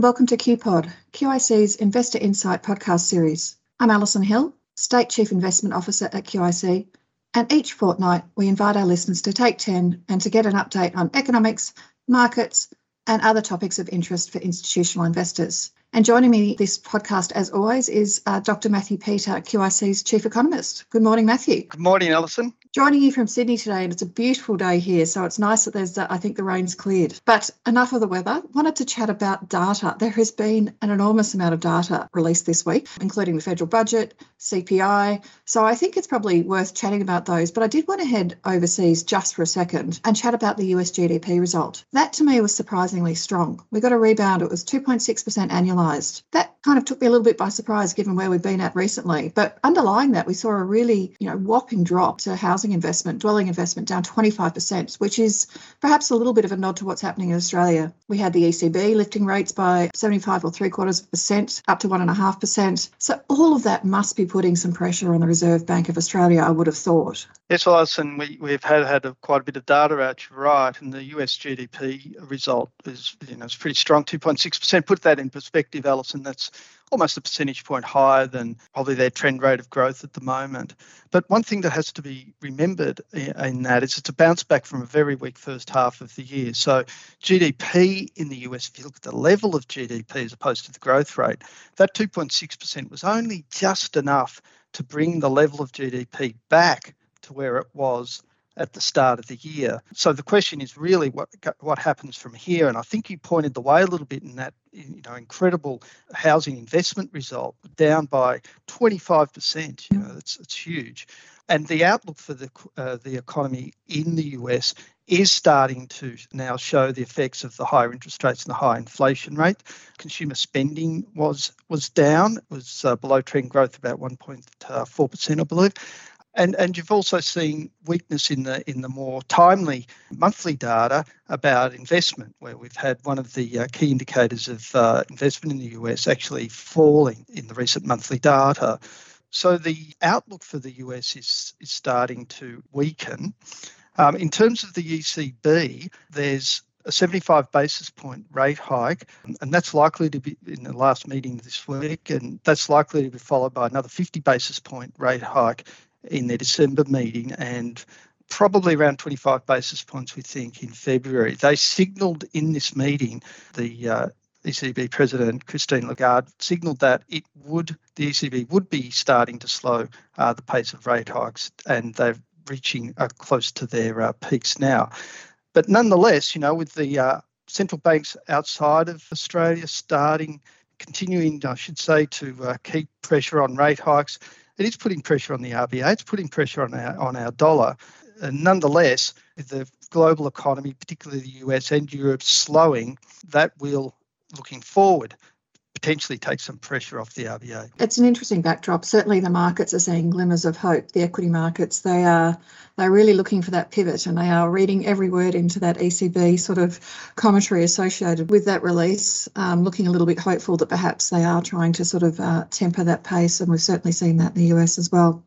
and welcome to QPod, QIC's Investor Insight podcast series. I'm Alison Hill, State Chief Investment Officer at QIC, and each fortnight we invite our listeners to take 10 and to get an update on economics, markets, and other topics of interest for institutional investors. And joining me this podcast, as always, is Dr. Matthew Peter, QIC's Chief Economist. Good morning, Matthew. Good morning, Alison. Joining you from Sydney today, and it's a beautiful day here, so it's nice that there's, I think the rain's cleared. But enough of the weather. Wanted to chat about data. There has been an enormous amount of data released this week, including the federal budget, CPI. So I think it's probably worth chatting about those. But I did want to head overseas just for a second and chat about the US GDP result. That to me was surprisingly strong. We got a rebound. It was 2.6% annualised. That kind of took me a little bit by surprise given where we've been at recently. But underlying that, we saw a really, whopping drop to housing investment, dwelling investment down 25%, which is perhaps a little bit of a nod to what's happening in Australia. We had the ECB lifting rates by 0.75 or 0.75% up to 1.5%. So all of that must be putting some pressure on the Reserve Bank of Australia, I would have thought. Yes, Alison, we've had quite a bit of data out, you're right, and the US GDP result is, it's pretty strong, 2.6%. Put that in perspective, Alison, that's almost a percentage point higher than probably their trend rate of growth at the moment. But one thing that has to be remembered in that is it's a bounce back from a very weak first half of the year. So GDP in the US, if you look at the level of GDP as opposed to the growth rate, that 2.6% was only just enough to bring the level of GDP back to where it was at the start of the year. So the question is really what happens from here. And I think you pointed the way a little bit in that incredible housing investment result down by 25%. It's huge. And the outlook for the economy in the US is starting to now show the effects of the higher interest rates and the high inflation rate. Consumer spending was down, below trend growth, about 1.4%, I believe. And you've also seen weakness in the more timely monthly data about investment, where we've had one of the key indicators of investment in the US actually falling in the recent monthly data. So the outlook for the US is starting to weaken. In terms of the ECB, there's a 75 basis point rate hike, and that's likely to be in the last meeting this week, and that's likely to be followed by another 50 basis point rate hike in their December meeting, and probably around 25 basis points, we think, in February. They signalled in this meeting, the ECB President Christine Lagarde signalled that the ECB would be starting to slow the pace of rate hikes, and they're reaching close to their peaks now. But nonetheless, with the central banks outside of Australia continuing to keep pressure on rate hikes, it is putting pressure on the RBA. It's putting pressure on our dollar. And nonetheless, the global economy, particularly the US and Europe, slowing, that will, looking forward, potentially take some pressure off the RBA. It's an interesting backdrop. Certainly the markets are seeing glimmers of hope. The equity markets, they're really looking for that pivot, and they are reading every word into that ECB sort of commentary associated with that release, looking a little bit hopeful that perhaps they are trying to sort of temper that pace, and we've certainly seen that in the US as well.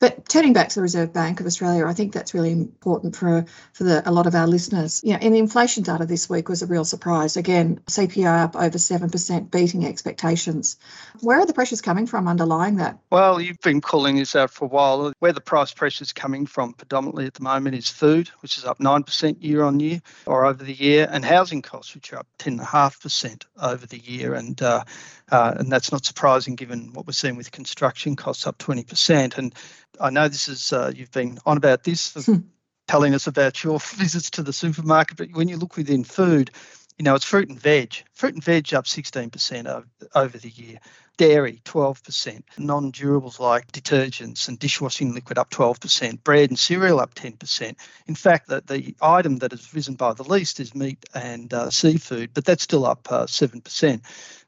But turning back to the Reserve Bank of Australia, I think that's really important for a lot of our listeners. And the inflation data this week was a real surprise. Again, CPI up over 7%, beating expectations. Where are the pressures coming from underlying that? Well, you've been calling this out for a while. Where the price pressure is coming from predominantly at the moment is food, which is up 9% year on year or over the year, and housing costs, which are up 10.5% over the year. And that's not surprising given what we're seeing with construction costs up 20%. And I know this is you've been on about this, telling us about your visits to the supermarket, but when you look within food, it's fruit and veg. Fruit and veg up 16% over the year. Dairy, 12%. Non-durables like detergents and dishwashing liquid up 12%. Bread and cereal up 10%. In fact, the item that has risen by the least is meat and seafood, but that's still up 7%.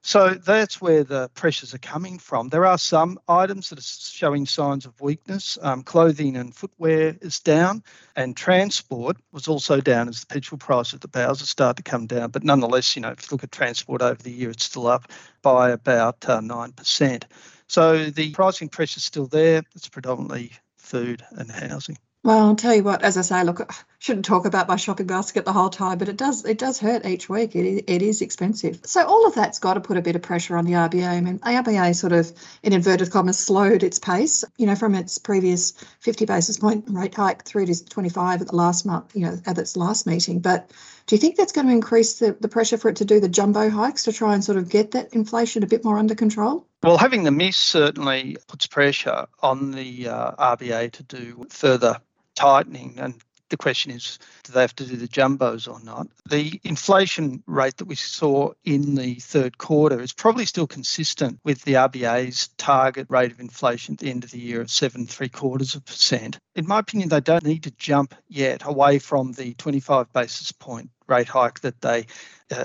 So that's where the pressures are coming from. There are some items that are showing signs of weakness. Clothing and footwear is down, and transport was also down as the petrol price of the bowels has started to come down. But nonetheless, if you look at transport over the year, it's still up by about 9%. So the pricing pressure is still there. It's predominantly food and housing. Well, I'll tell you what, as I say, look, I shouldn't talk about my shopping basket the whole time, but it does hurt each week. It is expensive. So all of that's got to put a bit of pressure on the RBA. I mean, the RBA sort of, in inverted commas, slowed its pace, you know, from its previous 50 basis point rate hike through to 25 at the last month, you know, at its last meeting. But do you think that's going to increase the pressure for it to do the jumbo hikes to try and sort of get that inflation a bit more under control? Well, having the miss certainly puts pressure on the RBA to do further tightening, and the question is, do they have to do the jumbos or not? The inflation rate that we saw in the third quarter is probably still consistent with the RBA's target rate of inflation at the end of the year at 7.75%. In my opinion, they don't need to jump yet away from the 25 basis point rate hike that they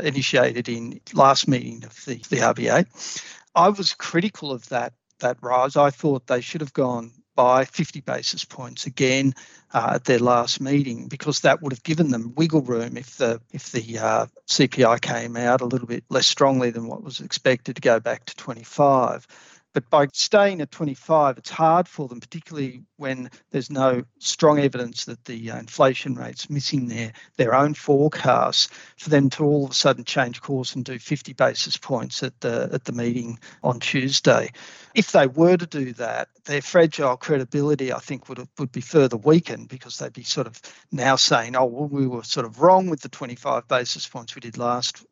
initiated in last meeting of the RBA. I was critical of that rise. I thought they should have gone by 50 basis points again at their last meeting, because that would have given them wiggle room if the CPI came out a little bit less strongly than what was expected, to go back to 25. But by staying at 25, it's hard for them, particularly when there's no strong evidence that the inflation rate's missing their own forecasts, for them to all of a sudden change course and do 50 basis points at the meeting on Tuesday. If they were to do that, their fragile credibility, I think, would be further weakened, because they'd be sort of now saying, oh, well, we were sort of wrong with the 25 basis points we did last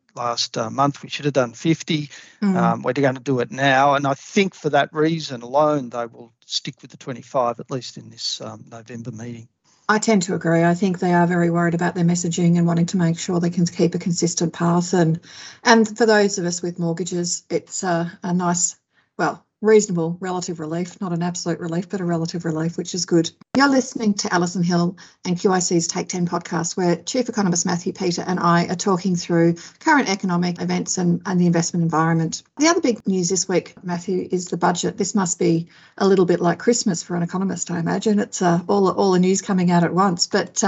month. We should have done 50. We're going to do it now. And I think for that reason alone, they will stick with the 25, at least in this November meeting. I tend to agree. I think they are very worried about their messaging and wanting to make sure they can keep a consistent path. And for those of us with mortgages, it's a nice, well, reasonable relative relief, not an absolute relief, but a relative relief, which is good. You're listening to Alison Hill and QIC's Take 10 podcast, where Chief Economist Matthew Peter and I are talking through current economic events and the investment environment. The other big news this week, Matthew, is the budget. This must be a little bit like Christmas for an economist, I imagine. It's all the news coming out at once. But,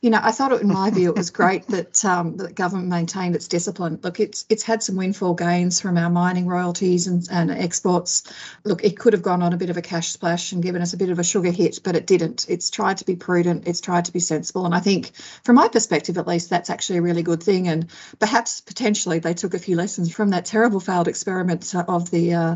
you know, I thought, in my view, it was great that the government maintained its discipline. Look, it's had some windfall gains from our mining royalties and exports. Look, it could have gone on a bit of a cash splash and given us a bit of a sugar hit, but it didn't. It's tried to be prudent. It's tried to be sensible. And I think, from my perspective at least, that's actually a really good thing. And perhaps, potentially, they took a few lessons from that terrible failed experiment of the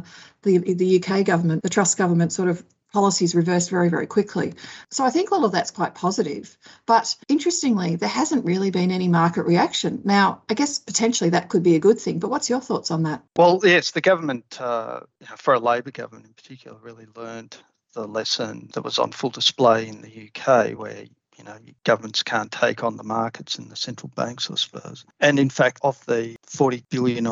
UK government, the Truss government, sort of policies reversed very, very quickly. So I think all of that's quite positive. But interestingly, there hasn't really been any market reaction. Now, I guess potentially that could be a good thing, but what's your thoughts on that? Well, yes, the government, for a Labor government in particular, really learned the lesson that was on full display in the UK, where, you know, governments can't take on the markets and the central banks, I suppose. And in fact, of the $40 billion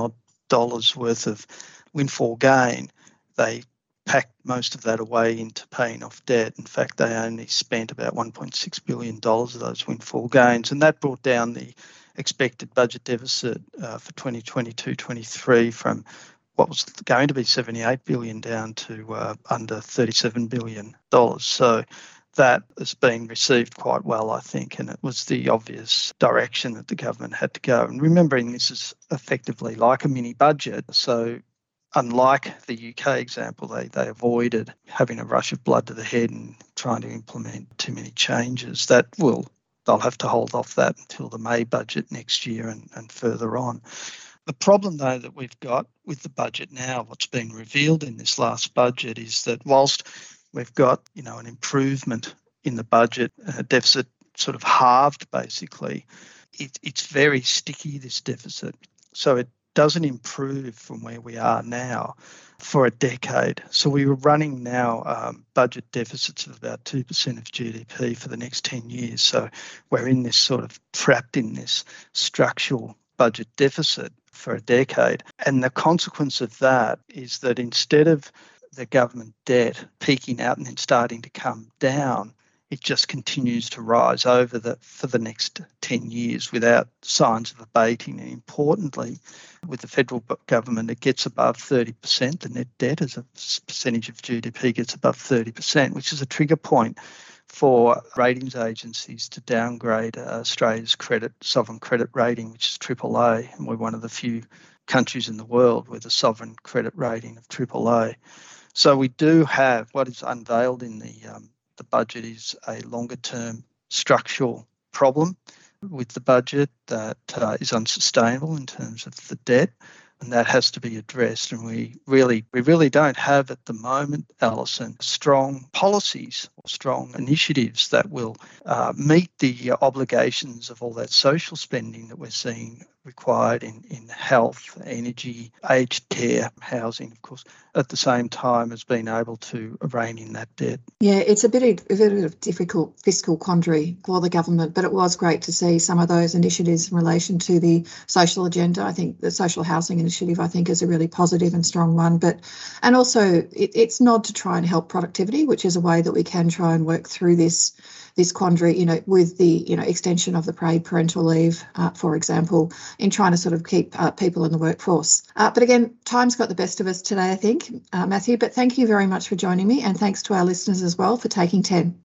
worth of windfall gain, they packed most of that away into paying off debt. In fact, they only spent about $1.6 billion of those windfall gains, and that brought down the expected budget deficit for 2022-23 from what was going to be $78 billion down to under $37 billion. So that has been received quite well, I think, and it was the obvious direction that the government had to go. And remembering, this is effectively like a mini budget, so unlike the UK example, they avoided having a rush of blood to the head and trying to implement too many changes. They'll have to hold off that until the May budget next year and further on. The problem, though, that we've got with the budget now, what's been revealed in this last budget, is that whilst we've got, you know, an improvement in the budget, a deficit sort of halved basically, it's very sticky, this deficit. So it doesn't improve from where we are now for a decade. So we were running now budget deficits of about 2% of GDP for the next 10 years. So we're in this sort of trapped in this structural budget deficit for a decade. And the consequence of that is that instead of the government debt peaking out and then starting to come down, it just continues to rise for the next 10 years without signs of abating. And importantly, with the federal government, it gets above 30%. The net debt as a percentage of GDP gets above 30%, which is a trigger point for ratings agencies to downgrade Australia's sovereign credit rating, which is AAA. And we're one of the few countries in the world with a sovereign credit rating of AAA. So we do have what is unveiled in the the budget is a longer-term structural problem with the budget that is unsustainable in terms of the debt, and that has to be addressed. And we really don't have at the moment, Alison, strong policies or strong initiatives that will meet the obligations of all that social spending that we're seeing required in health, energy, aged care, housing, of course, at the same time as being able to rein in that debt. Yeah, it's a bit of difficult fiscal quandary for the government, but it was great to see some of those initiatives in relation to the social agenda. I think the social housing initiative, I think, is a really positive and strong one. And also it's nod to try and help productivity, which is a way that we can try and work through this quandary, with the extension of the paid parental leave, for example, in trying to sort of keep people in the workforce. But again, time's got the best of us today, I think, Matthew. But thank you very much for joining me, and thanks to our listeners as well for taking 10.